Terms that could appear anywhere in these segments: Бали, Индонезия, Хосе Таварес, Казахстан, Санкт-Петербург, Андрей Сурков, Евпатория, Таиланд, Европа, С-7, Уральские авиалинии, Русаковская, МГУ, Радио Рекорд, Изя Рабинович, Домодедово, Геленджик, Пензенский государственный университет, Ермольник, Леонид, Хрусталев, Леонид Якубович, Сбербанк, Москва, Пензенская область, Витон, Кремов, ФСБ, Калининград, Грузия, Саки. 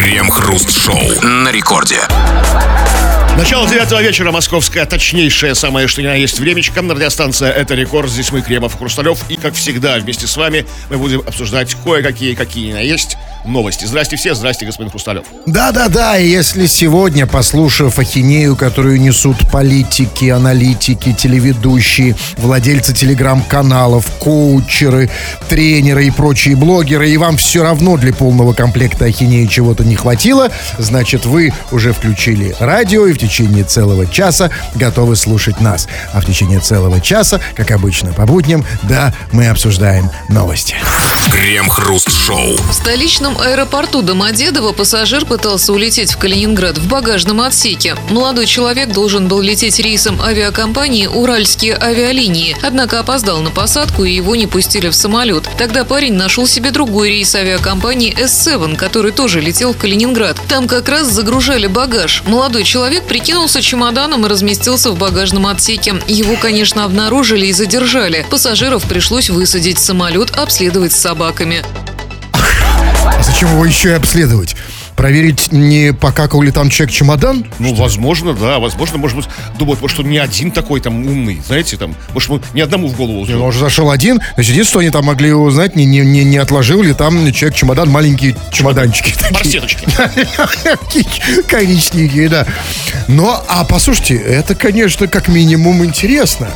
Крем-хруст-шоу на рекорде. Начало 9 вечера, московская, точнейшая, самое что ни на есть времечко. Радиостанция «Это Рекорд». Здесь мы, Кремов, Хрусталев. И, как всегда, вместе с вами мы будем обсуждать кое-какие, какие ни на есть новости. Здрасте все, здрасте, господин Хрусталев. Да, и если сегодня, послушав ахинею, которую несут политики, аналитики, телеведущие, владельцы телеграм-каналов, коучеры, тренеры и прочие блогеры, и вам все равно для полного комплекта ахинеи чего-то не хватило, значит, вы уже включили радио и в течение целого часа готовы слушать нас. А в течение целого часа, как обычно по будням, да, мы обсуждаем новости. Крем-хруст-шоу. В столичном аэропорту Домодедово пассажир пытался улететь в Калининград в багажном отсеке. Молодой человек должен был лететь рейсом авиакомпании «Уральские авиалинии», однако опоздал на посадку и его не пустили в самолет. Тогда парень нашел себе другой рейс авиакомпании «С-7», который тоже летел в Калининград. Там как раз загружали багаж. Молодой человек прикинулся чемоданом и разместился в багажном отсеке. Его, конечно, обнаружили и задержали. Пассажиров пришлось высадить в самолет, обследовать с собаками. А зачем его еще и обследовать? Проверить, не покакал ли там человек чемодан? Ну, возможно, да. Возможно, может быть, думают, может, он не один такой там умный, знаете, там, может, он ни одному в голову узнал. Он же зашел один, значит, единственное, они там могли его узнать, не отложил ли там человек чемодан, маленькие чемоданчики. Барсеточки. Коричневые, да. Но, а послушайте, это, конечно, как минимум интересно.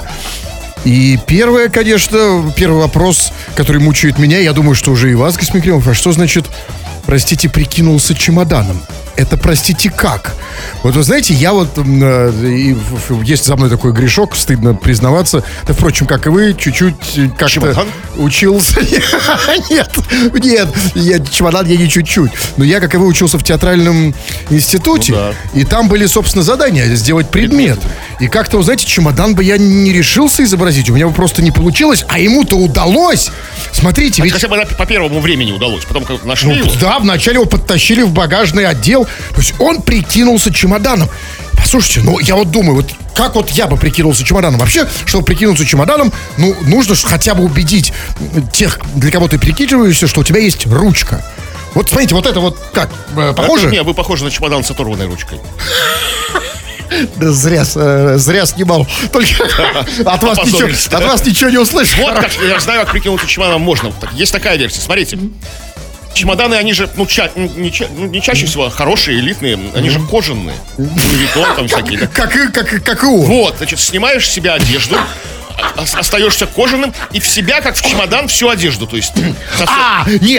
И первое, конечно, первый вопрос, который мучает меня, я думаю, что уже и вас, господин Кремов, а что значит... Простите, прикинулся чемоданом. Это, простите, как? Вот вы знаете, я вот... Есть за мной такой грешок, стыдно признаваться. Да, впрочем, как и вы, чуть-чуть как-то чемодан? Учился. Нет, чемодан я не чуть-чуть. Но я, как и вы, учился в театральном институте. Ну, да. И там были, собственно, задания сделать предмет. И как-то, вы знаете, чемодан бы я не решился изобразить. У меня бы просто не получилось, а ему-то удалось. Смотрите, ведь... Хотя бы по первому времени удалось, потом как нашли его. Да, вначале его подтащили в багажный отдел. То есть он прикинулся чемоданом. Послушайте, ну я вот думаю, вот как вот я бы прикинулся чемоданом? Вообще, чтобы прикинуться чемоданом, ну нужно же хотя бы убедить тех, для кого ты прикидываешься, что у тебя есть ручка. Вот смотрите, вот это вот как, похоже? Нет, вы похожи на чемодан с оторванной ручкой. Да зря снимал. Только от вас ничего не услышал. Вот как, я знаю, как прикинуться чемоданом можно. Есть такая версия, смотрите. Чемоданы, они же, не чаще всего хорошие, элитные, они же кожаные. Витон, там всякие. Да? Как и он. Вот, значит, снимаешь с себя одежду, остаешься кожаным, и в себя, как в чемодан, всю одежду, то есть...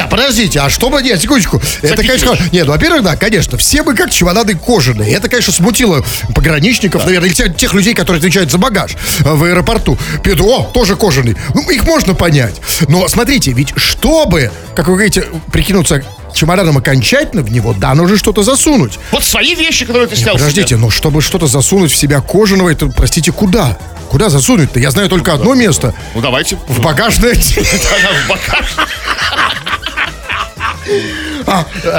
Подождите, а чтобы... Нет, секундочку. Это, конечно... Нет, во-первых, да, конечно, все мы как чемоданы кожаные. Это, конечно, смутило пограничников, да, наверное, или тех людей, которые отвечают за багаж в аэропорту. О, тоже кожаный. Ну, их можно понять. Но, смотрите, ведь чтобы, как вы говорите, прикинуться... чемоданом окончательно в него, да, нужно что-то засунуть. Вот свои вещи, которые ты снял. Подождите, но чтобы что-то засунуть в себя кожаного, это, простите, куда? Куда засунуть-то? Я знаю только одно место. Ну, давайте. В багажное. В багажное.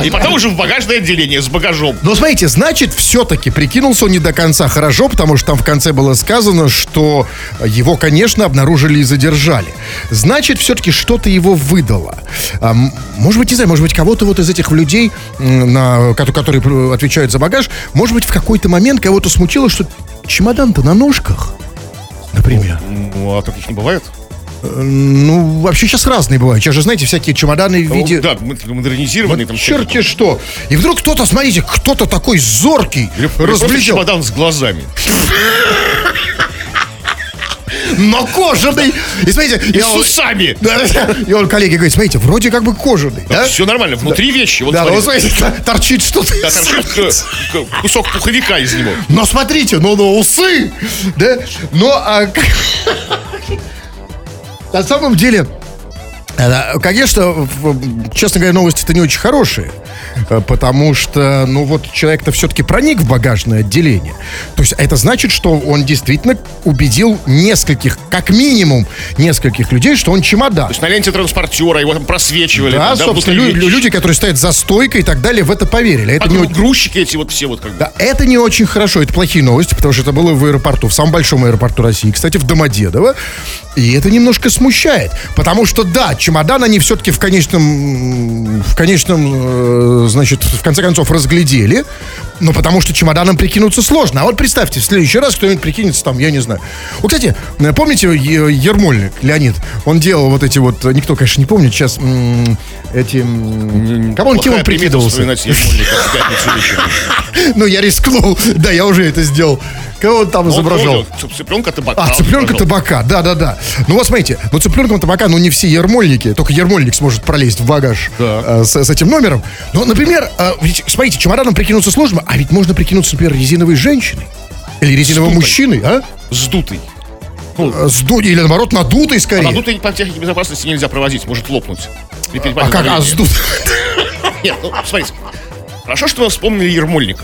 И потом уже в багажное отделение с багажом. Ну, смотрите, значит, все-таки прикинулся он не до конца хорошо, потому что там в конце было сказано, что его, конечно, обнаружили и задержали. Значит, все-таки что-то его выдало. Может быть, не знаю, может быть, кого-то вот из этих людей, которые отвечают за багаж, может быть, в какой-то момент кого-то смутило, что чемодан-то на ножках, например. Ну, а таких не бывает? Ну, вообще сейчас разные бывают. Сейчас же, знаете, всякие чемоданы в виде... Да, модернизированные. Вот там черти что. И вдруг кто-то, смотрите, кто-то такой зоркий разглядел. Чемодан с глазами. Но кожаный. И смотрите, и с усами. И он коллеге говорит, смотрите, вроде как бы кожаный. Все нормально, внутри вещи. Да, вот смотрите, торчит что-то. Да, торчит кусок пуховика из него. Но смотрите, ну усы. Да, но... На самом деле, конечно, честно говоря, новости-то не очень хорошие. Потому что, ну вот, человек-то все-таки проник в багажное отделение. То есть это значит, что он действительно убедил нескольких, как минимум, нескольких людей, что он чемодан. То есть на ленте транспортера его там просвечивали. Да, там, собственно, люди, которые стоят за стойкой и так далее, в это поверили. Это грузчики эти вот все вот как бы. Да, это не очень хорошо, это плохие новости, потому что это было в аэропорту, в самом большом аэропорту России, кстати, в Домодедово. И это немножко смущает, потому что, да, чемодан они все-таки в конечном, значит, в конце концов разглядели, но потому что чемоданом прикинуться сложно. А вот представьте, в следующий раз кто-нибудь прикинется там, я не знаю. Вот, кстати, помните Ермольник, Леонид? Он делал вот эти вот, никто, конечно, не помнит сейчас, эти... Кому он кем прикидывался? Ну, я рискнул, да, я уже это сделал. Кого он там изображал? Цыпленка табака. А, цыпленка табака, да. Ну вот смотрите, ну цыпленком табака, ну не все ермольники, только ермольник сможет пролезть в багаж, да, с этим номером. Но, например, ведь, смотрите, чемоданом прикинуться сложно, а ведь можно прикинуться, например, резиновой женщиной. Или резиновым мужчиной, а? Сдутый. Или наоборот, надутый скорее. А надутый по технике безопасности нельзя провозить, может лопнуть. А как, а сдутый? Нет, ну смотрите. Хорошо, что вы вспомнили Ермольника.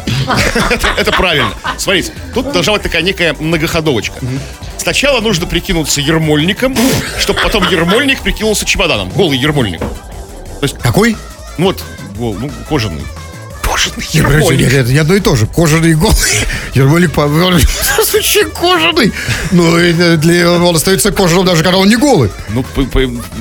Это правильно. Смотрите, тут должна быть такая некая многоходовочка. Сначала нужно прикинуться Ермольником, чтобы потом Ермольник прикинулся чемоданом. Голый Ермольник. Какой? Ну вот, кожаный. Кожаный Ермольник. Это не одно и то же. Кожаный и голый. Ермольник, в случае, кожаный. Ну, он остается кожаным, даже когда он не голый. Ну,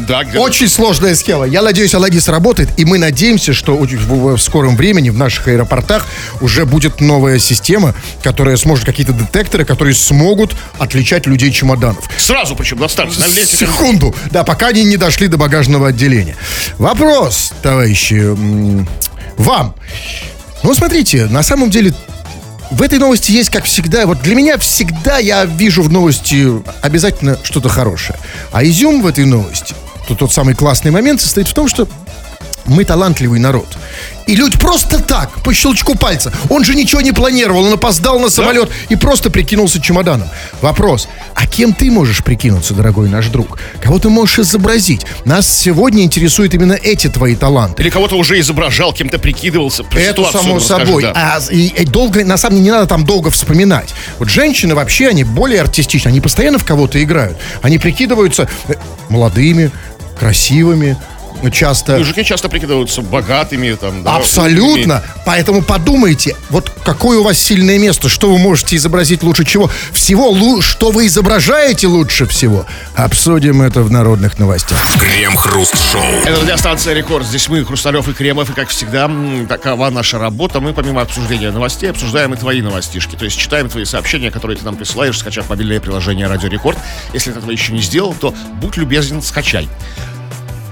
да. Очень сложная схема. Я надеюсь, Алади сработает. И мы надеемся, что в скором времени в наших аэропортах уже будет новая система, которая сможет, какие-то детекторы, которые смогут отличать людей чемоданов. Сразу, причем, на старте. Секунду. Да, пока они не дошли до багажного отделения. Вопрос, товарищи... Вам. Ну, смотрите, на самом деле, в этой новости есть, как всегда, вот для меня всегда я вижу в новости обязательно что-то хорошее. А изюм в этой новости, тот самый классный момент, состоит в том, что мы талантливый народ. И люди просто так, по щелчку пальца. Он же ничего не планировал, он опоздал на самолет, да? И просто прикинулся чемоданом. Вопрос, а кем ты можешь прикинуться, дорогой наш друг? Кого ты можешь изобразить? Нас сегодня интересуют именно эти твои таланты. Или кого-то уже изображал, кем-то прикидывался. Это само собой, да. И долго, на самом деле, не надо там долго вспоминать. Вот женщины вообще, они более артистичны. Они постоянно в кого-то играют. Они прикидываются молодыми, красивыми. Часто. Мужики часто прикидываются богатыми там, да. Абсолютно. Умными. Поэтому подумайте, вот какое у вас сильное место, что вы можете изобразить лучше чего. Что вы изображаете лучше всего. Обсудим это в народных новостях. Крем-хруст-шоу. Это радиостанция Рекорд. Здесь мы, Хрусталев и Кремов. И как всегда, такова наша работа. Мы помимо обсуждения новостей обсуждаем и твои новостишки. То есть читаем твои сообщения, которые ты нам присылаешь, скачав мобильное приложение Радио Рекорд. Если ты этого еще не сделал, то будь любезен, скачай.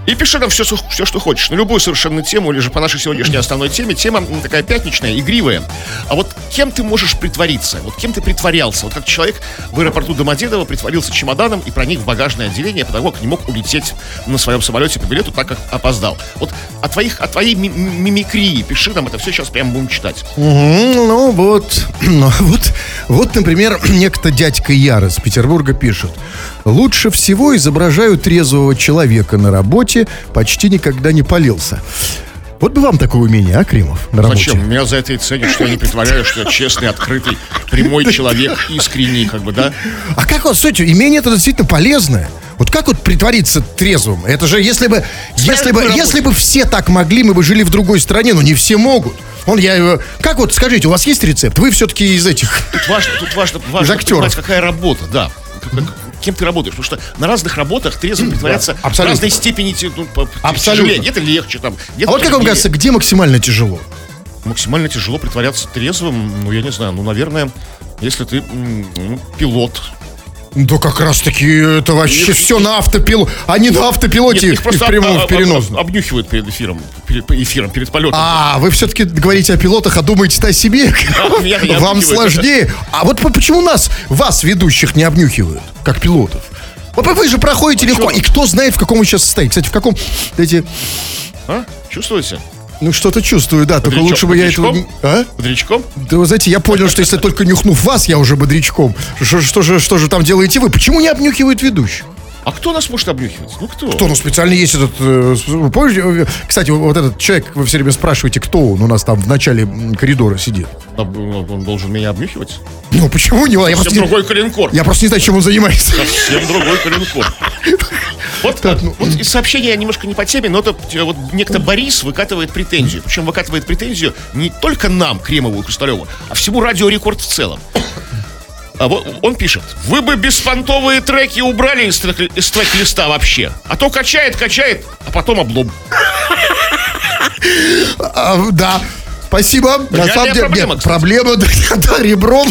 И пиши нам все, что хочешь. На любую совершенно тему, или же по нашей сегодняшней основной теме. Тема такая пятничная, игривая. А вот кем ты можешь притвориться? Вот кем ты притворялся? Вот как человек в аэропорту Домодедово притворился чемоданом и проник в багажное отделение, потому как не мог улететь на своем самолете по билету, так как опоздал. Вот о твоей мимикрии пиши нам, это все сейчас прямо будем читать. Вот, например, некто дядька Яр из Петербурга пишет. Лучше всего изображаю трезвого человека на работе, почти никогда не палился. Вот бы вам такое умение, а, Кремов, на работе? Зачем? Меня за это и ценят, что я не притворяю, что я честный, открытый, прямой человек, искренний, как бы, да? А как вот, суть, умение это действительно полезное. Вот как вот притвориться трезвым? Это же, если бы все так могли, мы бы жили в другой стране, но не все могут. Как вот, скажите, у вас есть рецепт? Вы все-таки из этих... Тут важно понимать, какая работа, да. Кем ты работаешь? Потому что на разных работах трезвым притворяться в разной степени тяжелее. Где-то легче там. Где-то вот как вам кажется, где максимально тяжело? Максимально тяжело притворяться трезвым, я не знаю, наверное, если ты пилот. Да как раз таки это вообще все на автопилоте, а не на автопилоте их в прямом, в переносном. Обнюхивают перед эфиром, перед полетом. А, вы все-таки говорите о пилотах, а думаете-то о себе. Вам сложнее. А вот почему вас, ведущих, не обнюхивают, как пилотов? Вы же проходите легко, и кто знает, в каком вы сейчас состоите. Кстати, в каком, знаете... А? Чувствуете? Ну, что-то чувствую, да, только лучше бы я этого... А? Бодрячком? Да, вы знаете, я понял, что если только нюхнув вас, я уже бодрячком. Что же там делаете вы? Почему не обнюхивают ведущих? А кто нас может обнюхивать? Ну, кто? Кто? Ну, специально есть этот... Помните? Кстати, вот этот человек, вы все время спрашиваете, кто он у нас там в начале коридора сидит. Он должен меня обнюхивать? Ну, почему не? Совсем другой коленкор. Я просто не знаю, чем он занимается. Совсем другой коленкор. Вот сообщение немножко не по теме, но вот некто Борис выкатывает претензию. Причем выкатывает претензию не только нам, Кремову и Хрусталеву, а всему Радио Рекорд в целом. Он пишет: вы бы беспонтовые треки убрали из трек-листа вообще. А то качает, а потом облом. Да, спасибо. На самом деле проблема ребром.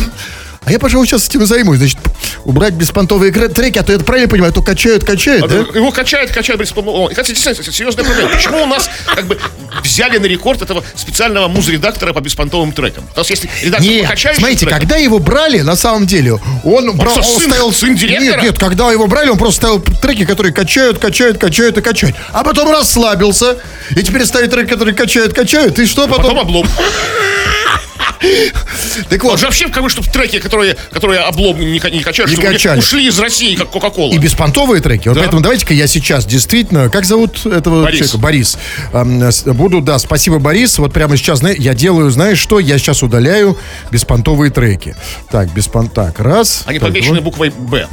А я, пожалуй, сейчас этим займусь. Значит, убрать беспонтовые треки, а то я правильно понимаю, а то качают, да? Его качают беспонтовые. Хотя, действительно, серьезная проблема. Почему у нас как бы взяли на рекорд этого специального муз-редактора по беспонтовым трекам? Потому что если редактор покачает... Смотрите, треком, когда его брали, на самом деле, он ставил директора? Нет, когда его брали, он просто ставил треки, которые качают. А потом расслабился, и теперь ставит треки, которые качают, и что потом? Потом облом. Так вот. Он же вообще, как бы, чтобы треки, которые облом не качали, чтобы ушли из России, как Кока-Кола. И беспонтовые треки. Да? Вот поэтому давайте-ка я сейчас действительно... Как зовут этого человека? Борис. Спасибо, Борис. Вот прямо сейчас я делаю, знаешь что? Я сейчас удаляю беспонтовые треки. Так, так, раз. Они помечены буквой «Б».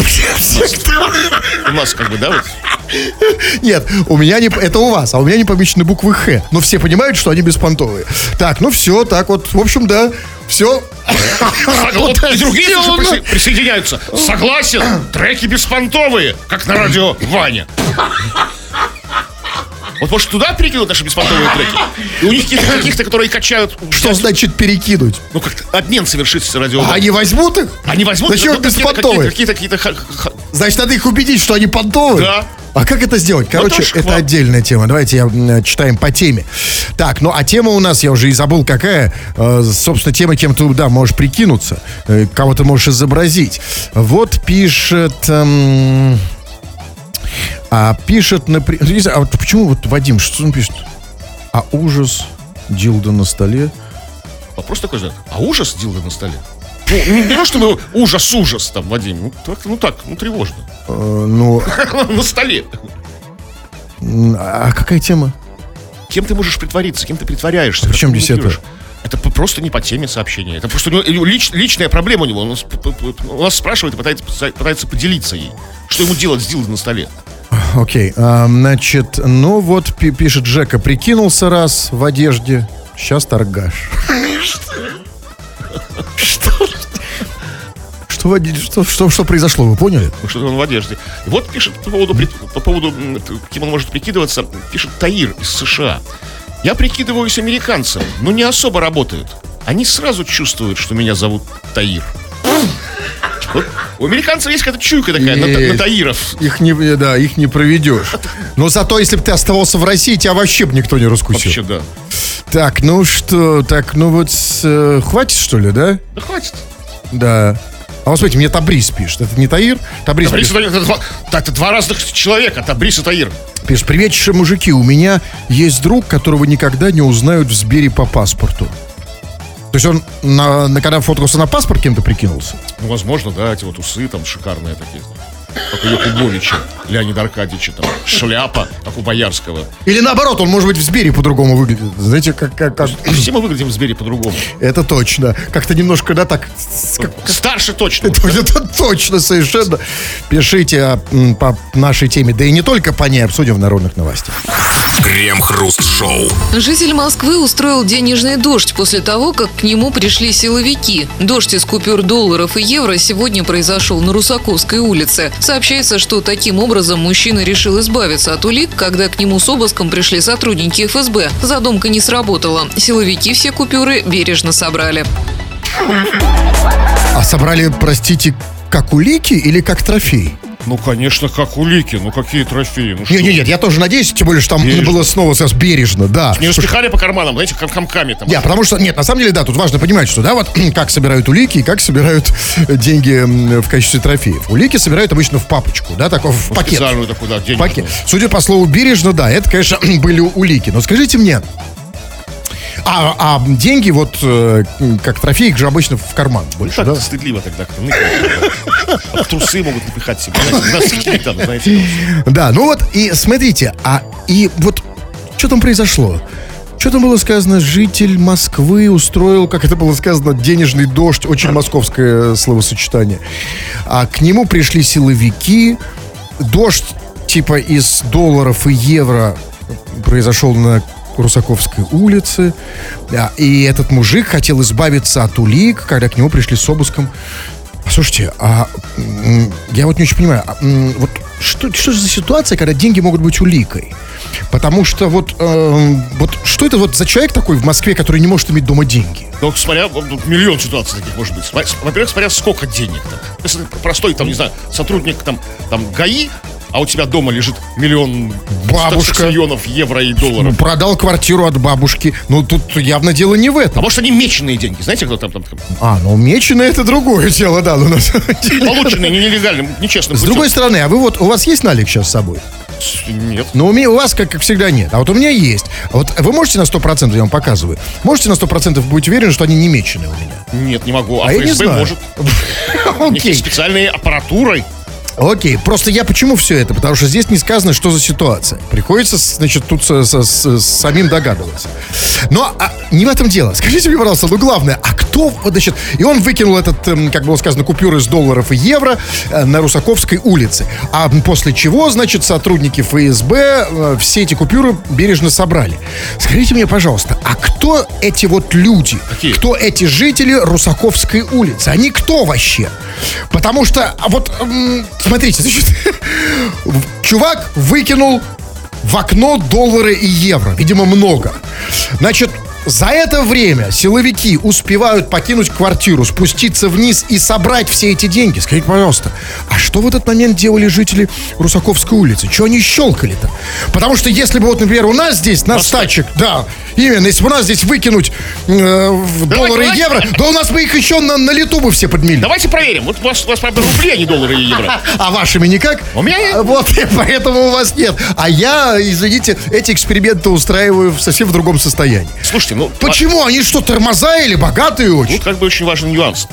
У нас как бы, да, вот... Нет, у меня не... Это у вас. А у меня не помечены буквы «Х». Но все понимают, что они беспонтовые. Так, все, так вот. В общем, да. Все. Вот другие присоединяются. Согласен, треки беспонтовые, как на радио Ваня. Вот может туда перекинуть наши беспонтовые треки? И у них каких-то, которые качают... Что значит перекинуть? Ну как-то обмен совершится радио. А они возьмут их? Они возьмут их? Зачем беспонтовые? Значит, надо их убедить, что они понтовые? Да. А как это сделать? Короче, это отдельная тема. Давайте читаем по теме. Так, а тема у нас, я уже и забыл, какая. Собственно, тема, кем ты, да, можешь прикинуться. Кого ты можешь изобразить. Вот пишет... пишет, например... А вот почему вот Вадим, что он пишет? А ужас дилда на столе. Вопрос такой же. А ужас дилда на столе? Не то, чтобы ужас там, Вадим. Ну, тревожно. На столе. А какая тема? Кем ты можешь притвориться, кем ты притворяешься? А при чем здесь это? Это просто не по теме сообщения. Это просто личная проблема у него. Он нас спрашивает и пытается поделиться ей. Что ему делать с дилдой на столе? Окей. Вот пишет Жека. Прикинулся раз в одежде. Сейчас торгаш. Что произошло, вы поняли? Что он в одежде. Вот пишет по поводу, кем он может прикидываться, пишет Таир из США. Я прикидываюсь американцем, но не особо работают. Они сразу чувствуют, что меня зовут Таир. У американцев есть какая-то чуйка такая на Таиров. Их не проведешь. Но зато, если бы ты оставался в России, тебя вообще бы никто не раскусил. Вообще, да. Так, хватит, что ли, да? Да хватит. Да. А вот смотрите, мне Табрис пишет. Это не Таир? Табрис пишет. Это два разных человека, Табрис и Таир. Пишет: привет, мужики, у меня есть друг, которого никогда не узнают в Сбере по паспорту. То есть он, когда фоткался на паспорт, кем-то прикинулся? Ну, возможно, да, эти вот усы там шикарные такие, как у Якубовича, Леонида Аркадьевича, там, шляпа, как у Боярского. Или наоборот, он, может быть, в Сбере по-другому выглядит. Знаете, как... Все мы выглядим в Сбере по-другому. Это точно. Как-то немножко, да, так... Старше точно. Это точно, совершенно. Пишите по нашей теме, да и не только по ней, обсудим в народных новостях. Крем-хруст-шоу. Житель Москвы устроил денежный дождь после того, как к нему пришли силовики. Дождь из купюр долларов и евро сегодня произошел на Русаковской улице. Сообщается, что таким образом мужчина решил избавиться от улик, когда к нему с обыском пришли сотрудники ФСБ. Задумка не сработала. Силовики все купюры бережно собрали. А собрали, простите, как улики или как трофей? Ну, конечно, как улики. Ну, какие трофеи? Нет, я тоже надеюсь, тем более, что там бережно. Было снова сейчас бережно, да. Не распихали по карманам, знаете, комками там. Да, потому что, нет, на самом деле, да, тут важно понимать, что, да, вот как собирают улики и как собирают деньги в качестве трофеев. Улики собирают обычно в папочку, да, такой, в пакет. Специальную такую, да, денежную. Пакет. Судя по слову бережно, да, это, конечно, были улики. Но скажите мне, а деньги, вот, как трофей, их же обычно в карман больше, ну, так, да? Стыдливо тогда. Трусы могут напихать себе. Носки там, знаете. Да, и смотрите, что там произошло? Что там было сказано? Житель Москвы устроил, как это было сказано, денежный дождь. Очень московское словосочетание. А к нему пришли силовики. Дождь, типа, из долларов и евро произошел на Русаковской улице. И этот мужик хотел избавиться от улик, когда к нему пришли с обыском Слушайте, а я вот не очень понимаю, вот что же за ситуация, когда деньги могут быть уликой? Потому что вот что это вот за человек такой в Москве, который не может иметь дома деньги? Ну, смотря, миллион ситуаций таких может быть. Во-первых, смотря сколько денег. Если простой, там, не знаю, сотрудник там ГАИ, а у тебя дома лежит миллион миллионов евро и долларов. Ну, продал квартиру от бабушки. Ну, тут явно дело не в этом. А может, они меченые деньги? Знаете, кто там? А, ну, меченые — это другое дело, да. Ну, на самом деле. Полученные нелегальным, нечестным путем. С другой стороны, а вы вот, у вас есть налик сейчас с собой? Нет. Но у вас, как всегда, нет. А вот у меня есть. Вот вы можете на 100%, я вам показываю, можете на 100% быть уверены, что они не меченые у меня? Нет, не могу. А ФСБ может. Окей. Специальной аппаратурой. Окей, просто я почему все это? Потому что здесь не сказано, что за ситуация. Приходится, значит, тут самим догадываться. Но не в этом дело. Скажите мне, пожалуйста, ну главное, а кто, значит, и он выкинул этот, как было сказано, купюры с долларов и евро на Русаковской улице. А после чего, значит, сотрудники ФСБ все эти купюры бережно собрали. Скажите мне, пожалуйста, а кто эти вот люди? Какие? Кто эти жители Русаковской улицы? Они кто вообще? Потому что, вот... Смотрите, значит, чувак выкинул в окно доллары и евро. Видимо, много. Значит, за это время силовики успевают покинуть квартиру, спуститься вниз и собрать все эти деньги. Скажите, пожалуйста, а что в этот момент делали жители Русаковской улицы? Чего они щелкали-то? Потому что если бы, вот, например, у нас здесь, на стачек, да, именно, если бы у нас здесь выкинуть доллары и евро, да у нас бы их еще на лету бы все подмели. Давайте проверим. Вот у вас правда, рубли, а не доллары и евро. А вашими никак? У меня нет. Вот, поэтому у вас нет. А я, извините, эти эксперименты устраиваю совсем в другом состоянии. Слушайте, ну, почему? Они что, тормоза или богатые очень? Тут как бы очень важен нюанс.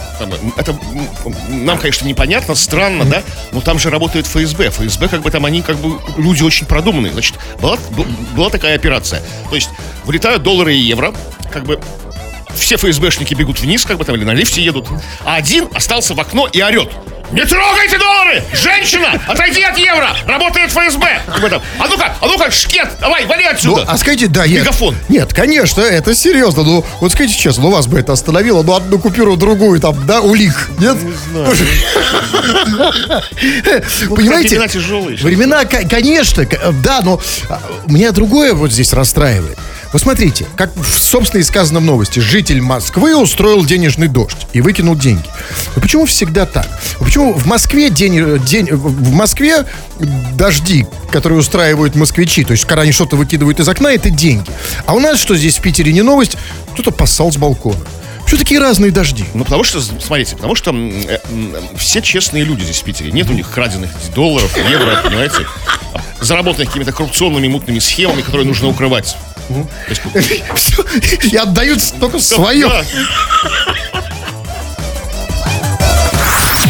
Это нам, конечно, непонятно, странно, да? Но там же работает ФСБ. ФСБ, как бы там они, как бы, люди очень продуманные. Значит, была такая операция. То есть вылетают доллары и евро, как бы все ФСБшники бегут вниз, как бы там, или на лифте едут. А один остался в окно и орет: не трогайте доллары! Женщина, отойди от евро! Работает ФСБ! А ну-ка, шкет! Давай, вали отсюда! Ну, а скажите, да, мегафон. Нет, конечно, это серьезно. Ну, вот скажите честно, ну вас бы это остановило, но одну купюру, другую там, да, улик. Нет? Не знаю. Понимаете? Времена тяжелые. Времена, конечно, да, но меня другое вот здесь расстраивает. Вы смотрите, как, собственно, и сказано в новости, житель Москвы устроил денежный дождь и выкинул деньги. Но почему всегда так? Почему в Москве в Москве дожди, которые устраивают москвичи, то есть когда они что-то выкидывают из окна, это деньги. А у нас что здесь в Питере не новость? Кто-то поссал с балкона. Что такие разные дожди? Ну, потому что, смотрите, потому что все честные люди здесь в Питере. Нет у них краденных долларов, евро, понимаете? Заработанных какими-то коррупционными мутными схемами, которые нужно укрывать. И отдают только свое.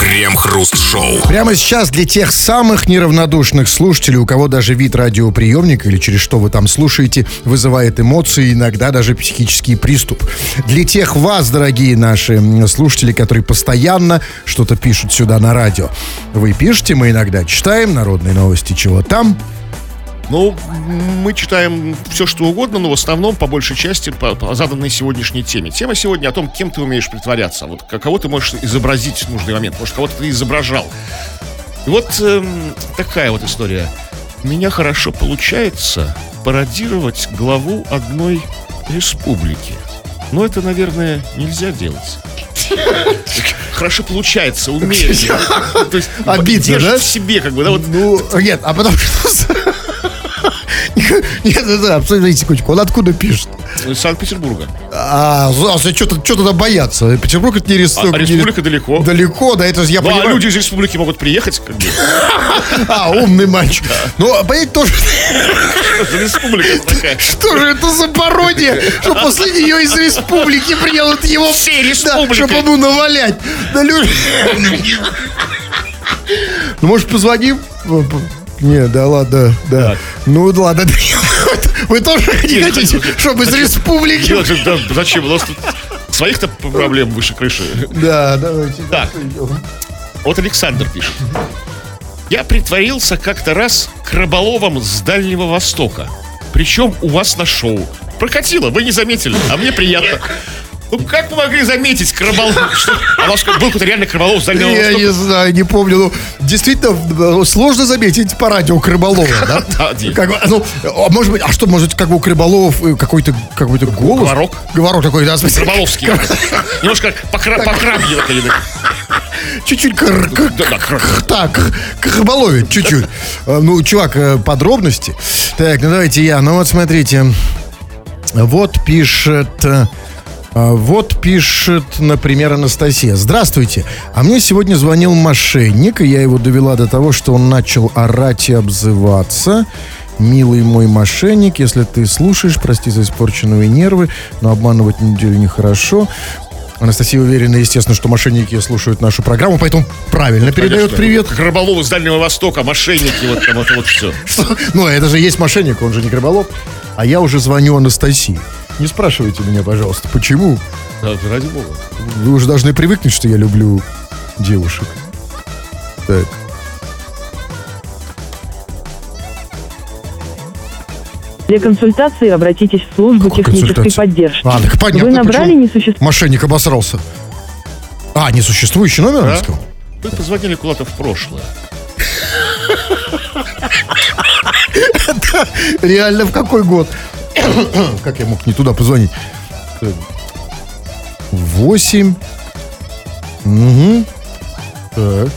Крем-хруст-шоу. Прямо сейчас для тех самых неравнодушных слушателей, у кого даже вид радиоприемника или через что вы там слушаете, вызывает эмоции, иногда даже психический приступ. Для тех вас, дорогие наши слушатели, которые постоянно что-то пишут сюда на радио. Вы пишете, мы иногда читаем народные новости, чего там. Ну, мы читаем все, что угодно, но в основном, по большей части, по заданной сегодняшней теме. Тема сегодня о том, кем ты умеешь притворяться. Вот кого ты можешь изобразить в нужный момент. Может, кого-то ты изображал. И вот такая вот история. У меня хорошо получается пародировать главу одной республики. Но это, наверное, нельзя делать. Хорошо получается, умеешь. Обидно, да? В себе, как бы, да? Ну, нет, а потому что... Нет, да, обсудите секундочку. Он откуда пишет? Из Санкт-Петербурга. Что тогда бояться? Петербург — это не республика. А республика далеко. Далеко, да, это я понимаю. А люди из республики могут приехать. Умный мальчик. Ну, поедет тоже. Республика такая. Что же это за пародия, что после нее из республики приедут его все республики, чтобы ему навалять. Да, люди. Ну, может, позвоним? Не, да ладно, да. Так. Ну ладно, вы тоже не хотите, чтобы из республики... Зачем? У нас тут своих-то проблем выше крыши. Да, давайте. Так, вот Александр пишет. Я притворился как-то раз краболовом с Дальнего Востока. Причем у вас на шоу. Прокатило, вы не заметили, а мне приятно. Ну, как вы могли заметить Крабалов? А ваш был какой-то реально Крабалов замел. Я не знаю, не помню. Ну, действительно, сложно заметить по радио Крабалова, да? Может быть, а что, может, как бы у Крабалова какой-то голос? Говорок. Говорок такой, да. Крабаловский. Немножко покрабьет или так. Чуть-чуть так, Крабаловит, чуть-чуть. Ну, чувак, подробности. Так, ну давайте я. Ну вот, смотрите. Вот пишет, например, Анастасия. Здравствуйте. А мне сегодня звонил мошенник, и я его довела до того, что он начал орать и обзываться. Милый мой мошенник, если ты слушаешь, прости за испорченные нервы, но обманывать неделю нехорошо. Анастасия уверена, естественно, что мошенники слушают нашу программу, поэтому правильно передает привет. Как рыболову с Дальнего Востока, мошенники, вот там вот все. Ну, это же есть мошенник, он же не рыболов. А я уже звоню Анастасии. Не спрашивайте меня, пожалуйста, почему? Да, ради бога. Вы уже должны привыкнуть, что я люблю девушек. Так. Для консультации обратитесь в службу технической поддержки. А, так понятно. Вы набрали несуществующий... Мошенник обосрался. А, несуществующий номер? Да. Сказал? Вы позвонили куда-то в прошлое. Реально, в какой год? Как я мог не туда позвонить? 8. Угу. Так.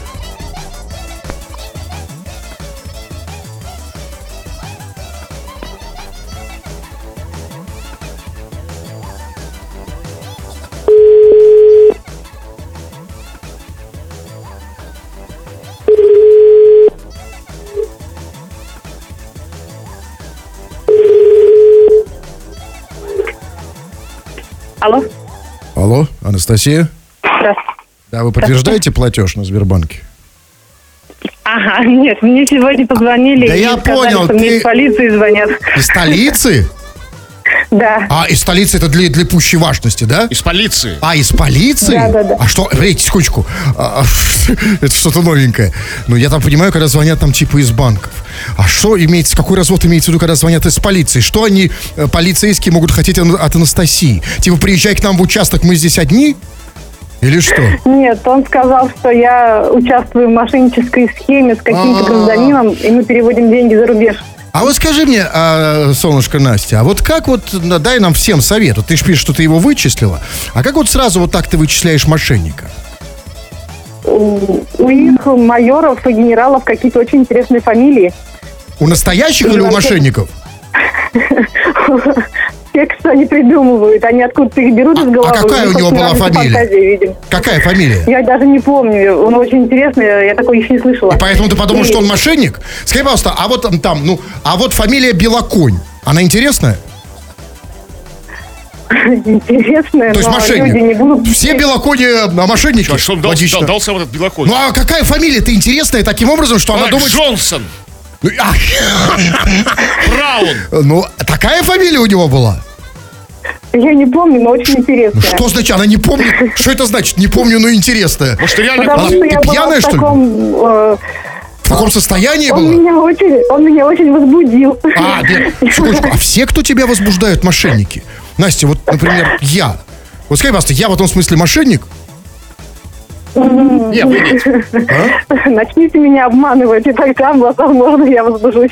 Алло. Алло, Анастасия? Здравствуйте. Да, вы подтверждаете платеж на Сбербанке? Ага, нет, мне сегодня позвонили. Да, и я сказали, понял, что ты... мне из полиции звонят. Из столицы? Да. А, из столицы это для пущей важности, да? Из полиции. А, из полиции? Да, да, да. А что, смотрите, секундочку, это что-то новенькое. Ну, я там понимаю, когда звонят там типа из банков. А что имеется, какой развод имеется в виду, когда звонят из полиции? Что они, полицейские, могут хотеть от Анастасии? Типа, приезжай к нам в участок, мы здесь одни? Или что? Нет, он сказал, что я участвую в мошеннической схеме с каким-то гражданином, и мы переводим деньги за рубеж. А вот скажи мне, солнышко Настя, а вот как вот, дай нам всем совет, вот ты же пишешь, что ты его вычислила, а как вот сразу вот так ты вычисляешь мошенника? У их майоров и генералов какие-то очень интересные фамилии. У настоящих или у мошенников? Те, кто они придумывают, они откуда-то их берут из головы. А какая у него была фамилия? Какая фамилия? Я даже не помню, он очень интересный, я такой еще не слышала. И поэтому ты подумал, что он мошенник? Скажи, пожалуйста, а вот там, ну, а вот фамилия Белоконь, она интересная? Интересная, то есть мошенник. Люди не будут... Все белокони, а мошенники. А что он дал сам этот белоконь? Ну а какая фамилия-то интересная таким образом, что она думает... Джонсон. Браун. Ну, такая фамилия у него была? Я не помню, но очень интересная. Что значит, она не помнит? Что это значит, не помню, но интересная? Может, реально была? Ты пьяная, что ли? В каком состоянии было? Он меня очень возбудил. А, нет, секундочку, а все, кто тебя возбуждают, мошенники? Настя, вот, например, я. Вот скажи, пожалуйста, я в этом смысле мошенник? Нет, а? Начните меня обманывать, и тогда, возможно, я возбужусь.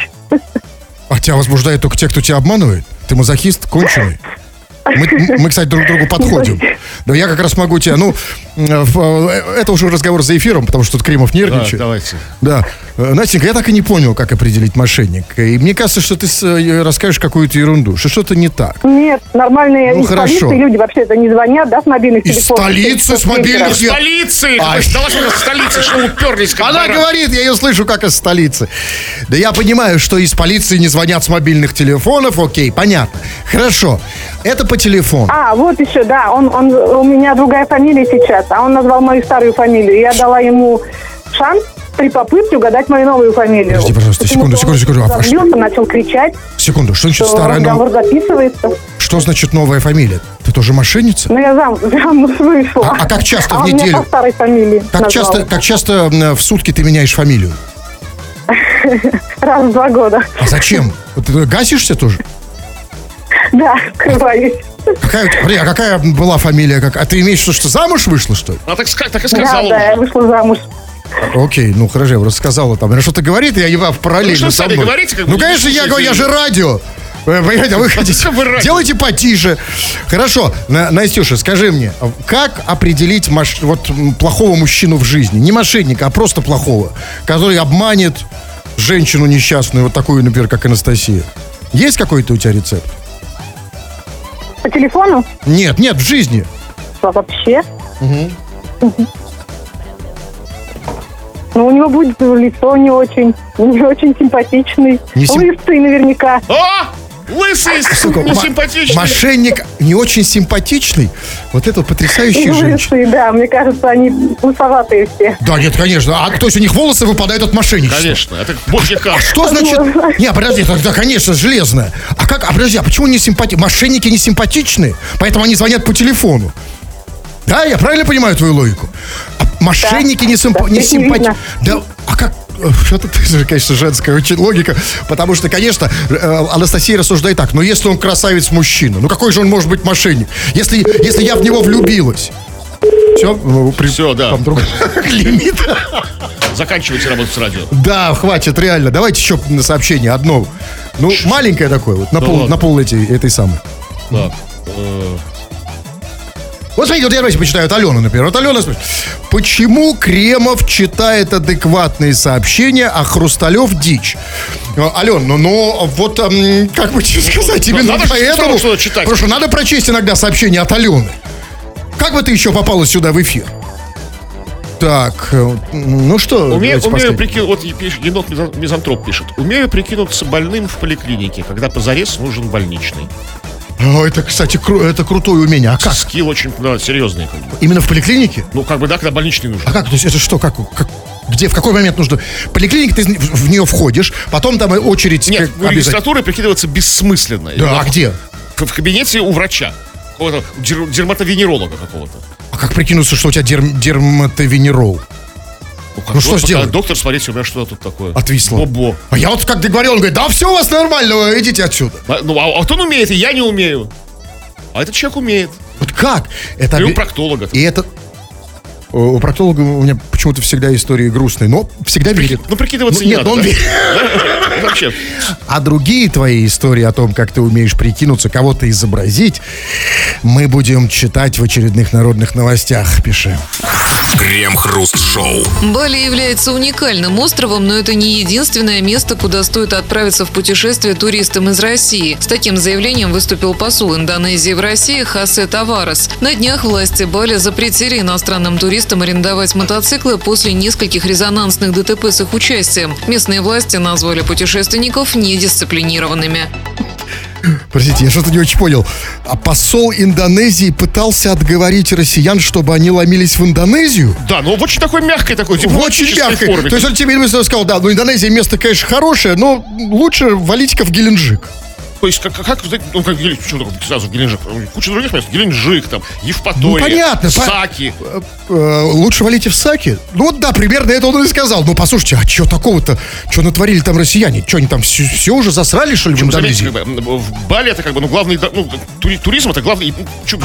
А тебя возбуждают только те, кто тебя обманывает? Ты мазохист конченый? Мы, кстати, друг к другу подходим. Да я как раз могу тебя... Ну, это уже разговор за эфиром, потому что тут Кремов нервничает. Да, давайте. Да. Настенька, я так и не понял, как определить мошенник. И мне кажется, что ты расскажешь какую-то ерунду, что что-то не так. Нет, нормальные из столицы люди вообще-то не звонят, да, с мобильных телефонов? Из столицы, с мобильных... Из столицы! Давай что-то с столицы, что уперлись. Она говорит, я ее слышу, как из столицы. Да я понимаю, что из полиции не звонят с мобильных телефонов, окей, понятно. Хорошо, это по телефону. А, вот еще, да, он у меня другая фамилия сейчас, а он назвал мою старую фамилию. Я дала ему шанс при попытке угадать мою новую фамилию. Подожди, пожалуйста, секунду. Он начал кричать. Секунду, что значит старая? Разговор записывается. Что значит новая фамилия? Ты тоже мошенница? Ну, я замуж вышла. А как часто в неделю? А у меня по старой фамилии. Как часто в сутки ты меняешь фамилию? Раз в 2 года. А зачем? Ты гасишься тоже? Да, скрываюсь. А какая была фамилия? А ты имеешь в виду, что замуж вышла, что ли? А так и сказала. Да, я вышла замуж. Окей, ну хорошо, я просто сказала там. Она что-то говорит, я его параллельно со мной. Ну что, сами говорите? Как ну, конечно, я говорю, я же радио. Понимаете, а вы хотите, делайте потише. Хорошо, Настюша, скажи мне, как определить плохого мужчину в жизни? Не мошенника, а просто плохого, который обманет женщину несчастную, вот такую, например, как Анастасия. Есть какой-то у тебя рецепт? По телефону? Нет, в жизни. А вообще? Угу. Ну, у него будет лицо не очень симпатичный. Лысый наверняка. Лысый, не симпатичный. Мошенник не очень симпатичный. Вот это потрясающие женщины. Лысые, да, мне кажется, они лысоватые все. Да, нет, конечно. То есть у них волосы выпадают от мошенничества. Конечно, это божья карма. Что значит... Не, подожди, да, конечно, железно. А почему не симпатичные? Мошенники не симпатичны, поэтому они звонят по телефону. Да, я правильно понимаю твою логику? Мошенники не симпатичны. Да, что-то, конечно, женская очень логика. Потому что, конечно, Анастасия рассуждает так. Но если он красавец-мужчина, ну какой же он может быть мошенник? Если я в него влюбилась. Все, да. Там друг лимит. Заканчивайте работу с радио. Да, хватит, реально. Давайте еще на сообщение одно. Ну, маленькое такое, вот, на пол этой самой. Да. Вот смотрите, я давайте почитаю от Алены, например. Вот Алена спрашивает, почему Кремов читает адекватные сообщения, а Хрусталев дичь? Ален, как бы тебе сказать, именно поэтому... Потому что надо прочесть иногда сообщения от Алены. Как бы ты еще попала сюда в эфир? Так, ну что... Умею прикинуться... Вот енот мизантроп пишет. Умею прикинуться больным в поликлинике, когда позарез нужен больничный. Это, кстати, это крутое умение. А как? Скилл очень серьезный. Именно в поликлинике? Ну, когда больничный нужен. А как? То есть это что? Как? Где? В какой момент нужно? Поликлиника, ты в нее входишь, потом там очередь... Нет, регистратура прикидывается бессмысленно. Да, а где? В кабинете у врача. Какого-то дерматовенеролога какого-то. А как прикинуться, что у тебя дерматовенерол? Ну что сделать? Доктор, смотрите, у меня что тут такое. Отвисло. Бобо. А я вот как договорил, он говорит, да все у вас нормально, идите отсюда. А вот он умеет, и я не умею. А этот человек умеет. Вот как? Это и у проктолога. И это... У проктолога у меня почему-то всегда истории грустные, но всегда верит. Ну, прикидываться не надо. Нет, он верит. Вообще. А другие твои истории о том, как ты умеешь прикинуться, кого-то изобразить, мы будем читать в очередных народных новостях. Пиши. Крем-хруст-шоу. Бали является уникальным островом, но это не единственное место, куда стоит отправиться в путешествие туристам из России. С таким заявлением выступил посол Индонезии в России Хосе Таварес. На днях власти Бали запретили иностранным туристам арендовать мотоциклы после нескольких резонансных ДТП с их участием. Местные власти назвали путешественников недисциплинированными. Простите, я что-то не очень понял. А посол Индонезии пытался отговорить россиян, чтобы они ломились в Индонезию? Да, но в очень такой мягкой такой дипломатической форме. То есть он тебе сказал, да, ну Индонезия место, конечно, хорошее, но лучше валить-ка в Геленджик. То есть, как сразу Геленджик, куча других мест, Геленджик, там, Евпатория, Саки. Лучше валите в Саки? Ну вот да, примерно это он и сказал. Ну послушайте, а что такого-то? Что натворили там россияне? Что они там все уже засрали, что ли, в Индонезии? В Бали это главный, туризм это главный,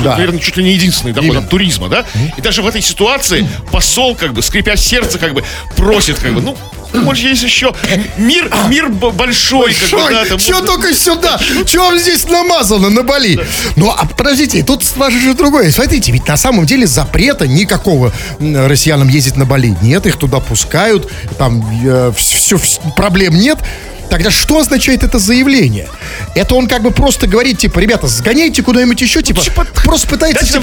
наверное, чуть ли не единственный доход от туризма, да? И даже в этой ситуации посол, скрипя сердце, просит, может, есть еще мир большой. Чего только сюда? Чего вам здесь намазано на Бали? Да. Ну, подождите, тут сложится другое. Смотрите, ведь на самом деле запрета никакого россиянам ездить на Бали нет. Их туда пускают, там все, проблем нет. Тогда что означает это заявление? Это он просто говорит, ребята, сгоняйте куда-нибудь еще, просто пытается...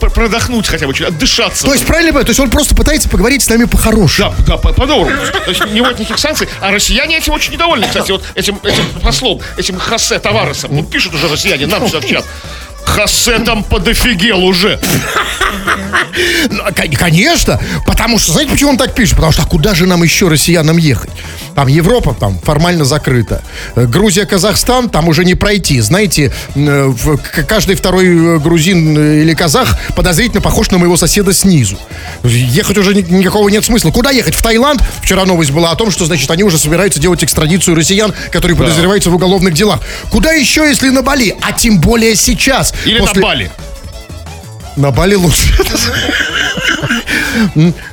Продохнуть хотя бы, отдышаться. То есть, правильно понимаю, то есть он просто пытается поговорить с нами по-хорошему. Да, по-доброму. То есть, не будет никаких санкций, а россияне этим очень недовольны, кстати, вот этим послом, этим Хосе Таваресом. Вот пишут уже россияне, нам все в чат. Хосе там подофигел уже. Конечно, потому что, знаете, почему он так пишет? Потому что, а куда же нам еще, россиянам, ехать? Там Европа, там формально закрыта. Грузия, Казахстан, там уже не пройти. Знаете, каждый второй грузин или казах подозрительно похож на моего соседа снизу. Ехать уже никакого нет смысла. Куда ехать? В Таиланд? Вчера новость была о том, что, значит, они уже собираются делать экстрадицию россиян, которые подозреваются в уголовных делах. Куда еще, если на Бали? А тем более сейчас. Или на Бали. На Бали лучше.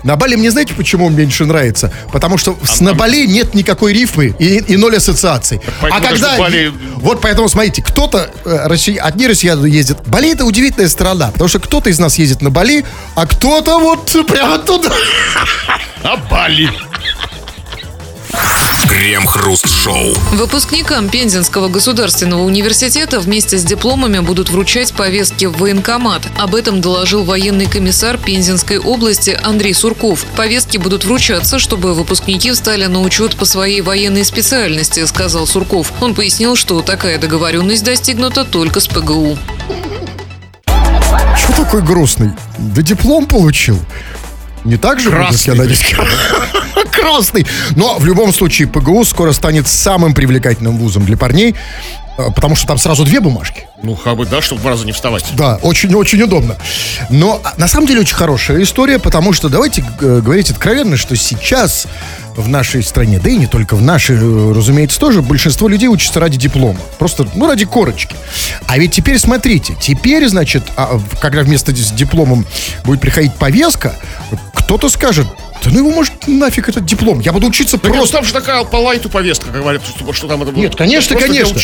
На Бали мне, знаете, почему меньше нравится? Потому что на Бали нет никакой рифмы и ноль ассоциаций. А когда... Бали... Вот поэтому, смотрите, кто-то... Одни россияне ездят. Бали — это удивительная страна. Потому что кто-то из нас ездит на Бали, а кто-то вот прямо туда. На Бали. Крем-хруст-шоу. Выпускникам Пензенского государственного университета вместе с дипломами будут вручать повестки в военкомат. Об этом доложил военный комиссар Пензенской области Андрей Сурков. Повестки будут вручаться, чтобы выпускники встали на учет по своей военной специальности, сказал Сурков. Он пояснил, что такая договоренность достигнута только с ПГУ. Что такой грустный? Да диплом получил. Не так же? Красный. Будет, я надеюсь. Красный. Но в любом случае ПГУ скоро станет самым привлекательным вузом для парней, потому что там сразу две бумажки. Ну, хабы, да, чтобы в разу не вставать. Да, очень-очень удобно. Но на самом деле очень хорошая история, потому что давайте говорить откровенно, что сейчас в нашей стране, да и не только в нашей, разумеется, тоже, большинство людей учатся ради диплома. Просто, ну, ради корочки. А ведь теперь, смотрите, теперь, значит, когда вместо с дипломом будет приходить повестка, кто-то скажет: да ну его, может, нафиг этот диплом, я буду учиться так просто... Там же такая по лайту повестка, как говорят, что там это было... Нет, конечно, конечно.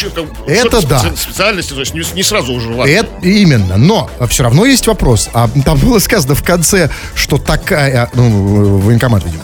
Это да. Специальности, то есть не сразу уже. Ладно. Это именно, но все равно есть вопрос. А там было сказано в конце, что такая... Ну, военкомат, видимо,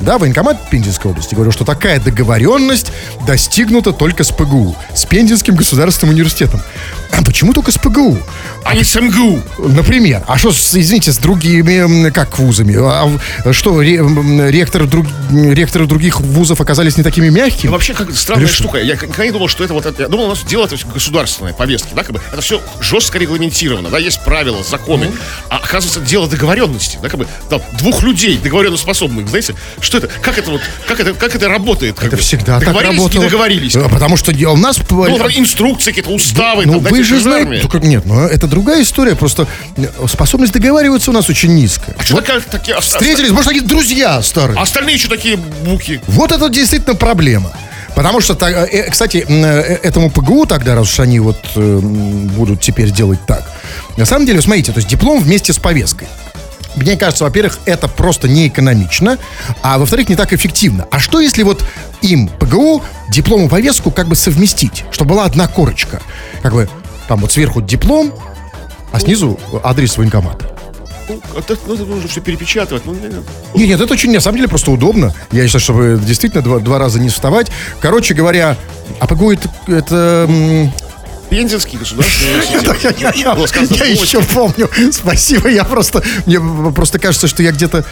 да, военкомат Пензенской области говорил, что такая договоренность достигнута только с ПГУ, с Пензенским государственным университетом. А почему только с ПГУ? А не с МГУ? Например. А что, извините, с другими, как, вузами? А что, ректоры других вузов оказались не такими мягкими? Ну, вообще, как странная штука. Я никогда не думал, что это вот... Я думал, у нас дело, то есть, государственные повестки, да, как бы. Это все жестко регламентировано, да, есть правила, законы. А оказывается, дело договоренности, да, как бы, там, двух людей договоренноспособных, знаете? Что это? Как это вот... Как это работает? Как это бы? Всегда так работало. Договорились, не договорились. Потому что у нас... Ну, там, инструкции какие-то, уставы, ну, там, да. Же знаете, нет, ну это другая история. Просто способность договариваться у нас очень низкая. А что вот такие встретились, может, такие друзья старые. А остальные еще такие буки. Вот это действительно проблема. Потому что, кстати, этому ПГУ тогда, раз уж они вот будут теперь делать так. На самом деле, смотрите, то есть диплом вместе с повесткой. Мне кажется, во-первых, это просто не экономично, а во-вторых, не так эффективно. А что если вот им, ПГУ, диплом и повестку как бы совместить, чтобы была одна корочка? Как бы там вот сверху диплом, а снизу адрес военкомата. Ну, это нужно все перепечатывать. Нет, это очень, на самом деле, просто удобно. Я считаю, чтобы действительно два раза не вставать. Короче говоря, а ПГУ это... Пензенский государственный университет. Я еще помню. Спасибо, я просто... Мне просто кажется, что я где-то...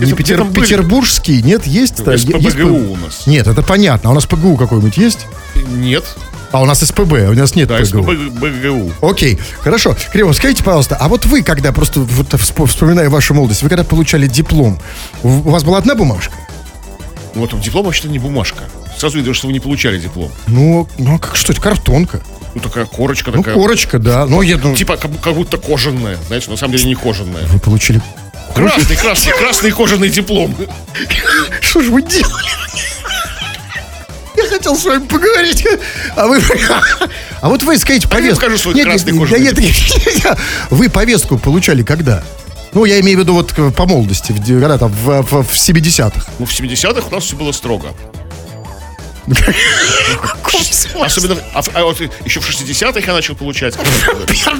Не петербургский, нет, есть? Есть ПГУ у нас. Нет, это понятно. А у нас ПГУ какой-нибудь есть? Нет. А у нас СПб, у нас нет ПГУ. СПБГУ. Окей, хорошо. Кремов, скажите, пожалуйста, а вот вы, когда, просто вот, вспоминая вашу молодость, вы когда получали диплом, у вас была одна бумажка? Вот диплом вообще-то не бумажка. Сразу видно, что вы не получали диплом. Ну а как, что это, картонка? Ну, такая корочка такая. Ну, корочка, да. Но я, ну... Типа, как будто кожаная, знаете, на самом деле не кожаная. Вы получили... Красный кожаный диплом. Что же вы делали? Я хотел с вами поговорить, а вы... А вот вы, скажите, повестку... Вы повестку получали когда? Ну, я имею в виду вот по молодости, когда там, в 70-х. Ну, в 70-х у нас все было строго. Особенно, вот еще в 60-х я начал получать.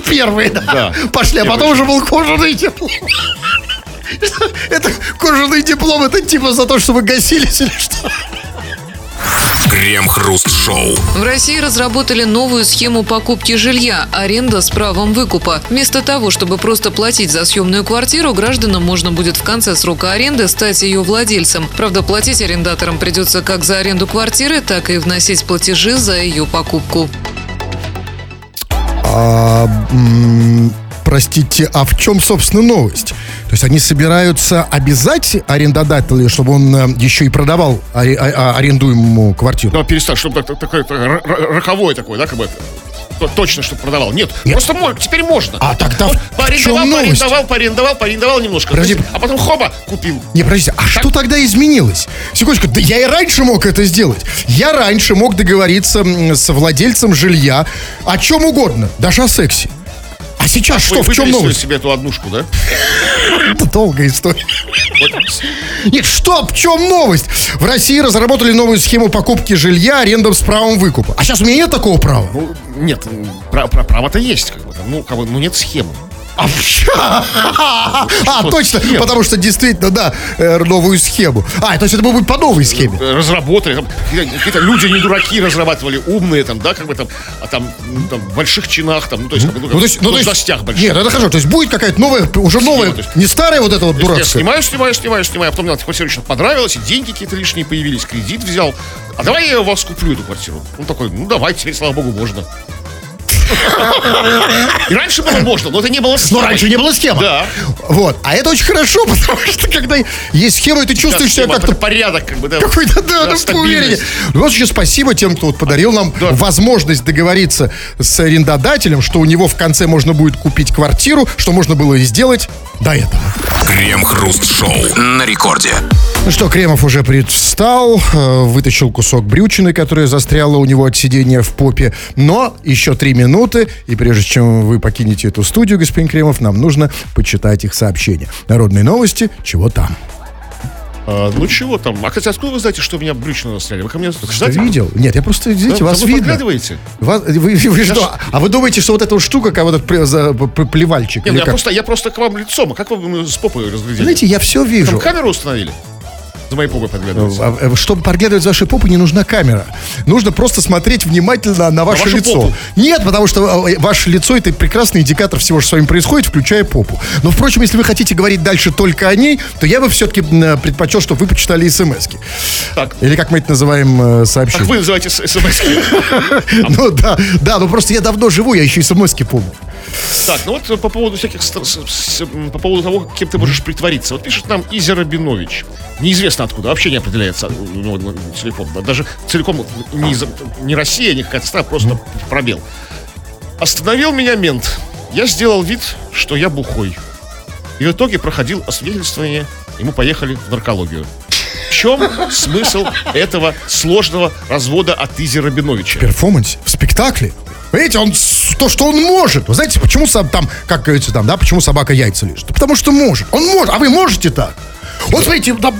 Первые, да. Пошли, а потом уже был кожаный диплом. Это кожаный диплом, это типа за то, что вы гасились или что? Крем-хруст-шоу. В России разработали новую схему покупки жилья – аренда с правом выкупа. Вместо того, чтобы просто платить за съемную квартиру, гражданам можно будет в конце срока аренды стать ее владельцем. Правда, платить арендаторам придется как за аренду квартиры, так и вносить платежи за ее покупку. Про простите, а в чем, собственно, новость? То есть они собираются обязать арендодателя, чтобы он еще и продавал арендуемую квартиру? Да, перестань, чтобы такое роковое такое, да, как бы... Точно, чтобы продавал. Нет. Просто теперь можно. А тогда вот, Поарендовал немножко. Подожди. А потом хоба, купил. Не, подождите, а так? Что тогда изменилось? Секундочку, да я и раньше мог это сделать. Я раньше мог договориться с владельцем жилья о чем угодно, даже о сексе. А сейчас что, в чем новость? Себе эту однушку, да? Это долгая история. Нет, что, в чем новость? В России разработали новую схему покупки жилья арендам с правом выкупа. А сейчас у меня нет такого права? Ну, нет, право-то есть, как бы. Ну, нет схемы. А, точно, потому что действительно, да, новую схему. А, то есть это будет по новой схеме. Разработали, там, какие-то люди не дураки разрабатывали, умные там, да, как бы там, в больших чинах, там, ну, то есть, в гостях больших. Нет, это хорошо, то есть будет какая-то новая, уже новая, не старая вот эта вот дурацкая. Снимаю, а потом мне квартира очень понравилась, и деньги какие-то лишние появились, кредит взял. А давай я у вас куплю эту квартиру. Он такой, ну, давайте, слава богу, можно. И раньше было можно, но это не было схемы. Но раньше не было схемы. Да. Вот. А это очень хорошо, потому что когда есть схема, и ты чувствуешь себя как-то... Порядок, как бы, да. Какой-то, да, увереннее. В любом случае, спасибо тем, кто вот подарил нам возможность договориться с арендодателем, что у него в конце можно будет купить квартиру, что можно было и сделать до этого. Крем-хруст-шоу на рекорде. Ну что, Кремов уже предстал, вытащил кусок брючины, которая застряла у него от сидения в попе. Но еще 3 минуты. И прежде чем вы покинете эту студию, господин Кремов, нам нужно почитать их сообщения. Народные новости, чего там? Ну, чего там? А, кстати, откуда вы знаете, что у меня брючину застряли? Вы ко мне ждать? Видел? Нет, я просто, видите, да, вас вы видно. Вы что? А вы думаете, что вот эта вот штука, как вот этот плевальчик? Нет, я просто к вам лицом. А как вы с попой разглядели? Знаете, я все вижу. Там камеру установили? За моей попой подглядывать. Чтобы подглядывать за вашей попой, не нужна камера. Нужно просто смотреть внимательно на ваше лицо. Попу. Нет, потому что ваше лицо — это прекрасный индикатор всего, что с вами происходит, включая попу. Но, впрочем, если вы хотите говорить дальше только о ней, то я бы все-таки предпочел, чтобы вы почитали смс-ки. Так. Или как мы это называем, сообщение. Как вы называете смс-ки? Ну да, но просто я давно живу, я еще и смс-ки помню. Так, ну вот по поводу всяких... По поводу того, кем ты можешь притвориться. Вот пишет нам Изя Рабинович. Неизвестно откуда, вообще не определяется целиком. Даже целиком не Россия, не какая-то страна, просто пробел. Остановил меня мент. Я сделал вид, что я бухой. И в итоге проходил освидетельствование, и мы поехали в наркологию. В чем смысл этого сложного развода от Изи Рабиновича? В перформансе, в спектакле. Видите, он то, что он может. Вы знаете, почему там, как говорится, там, да, почему собака яйца лежит? Потому что может. Он может, а вы можете так. Вот смотрите, да,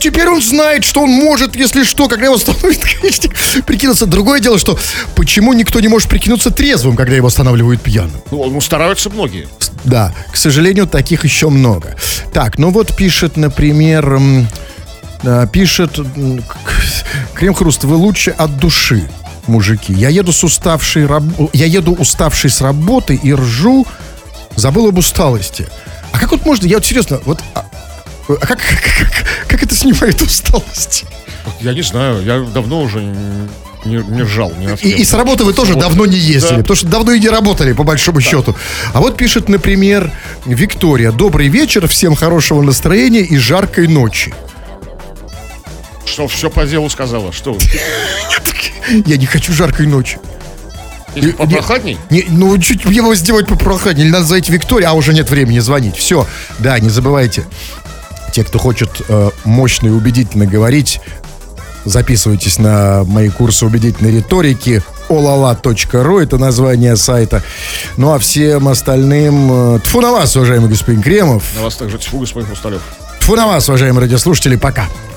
теперь он знает, что он может, если что, когда его остановят, конечно, прикинуться. Другое дело, что почему никто не может прикинуться трезвым, когда его останавливают пьяным? Ну, стараются многие. Да, к сожалению, таких еще много. Так, ну вот пишет, например, пишет Крем-хруст, вы лучше от души. Мужики, я еду уставший с работы и ржу, забыл об усталости. А как вот можно, я вот серьезно, вот, как это снимает усталость? Я не знаю, я давно уже не ржал. И с работы вы тоже давно не ездили, да. Потому что давно и не работали, по большому счету. А вот пишет, например, Виктория, добрый вечер, всем хорошего настроения и жаркой ночи. Что, все по делу сказала, что вы? Я не хочу жаркой ночи. Попрохладней? Ну, чуть его сделать попрохладней. Или надо звонить Викторию, а уже нет времени звонить. Все, да, не забывайте. Те, кто хочет мощно и убедительно говорить, записывайтесь на мои курсы убедительной риторики. olala.ru, это название сайта. Ну, а всем остальным тьфу на вас, уважаемый господин Кремов. На вас также тьфу, господин Хрусталев. Тьфу на вас, уважаемые радиослушатели, пока.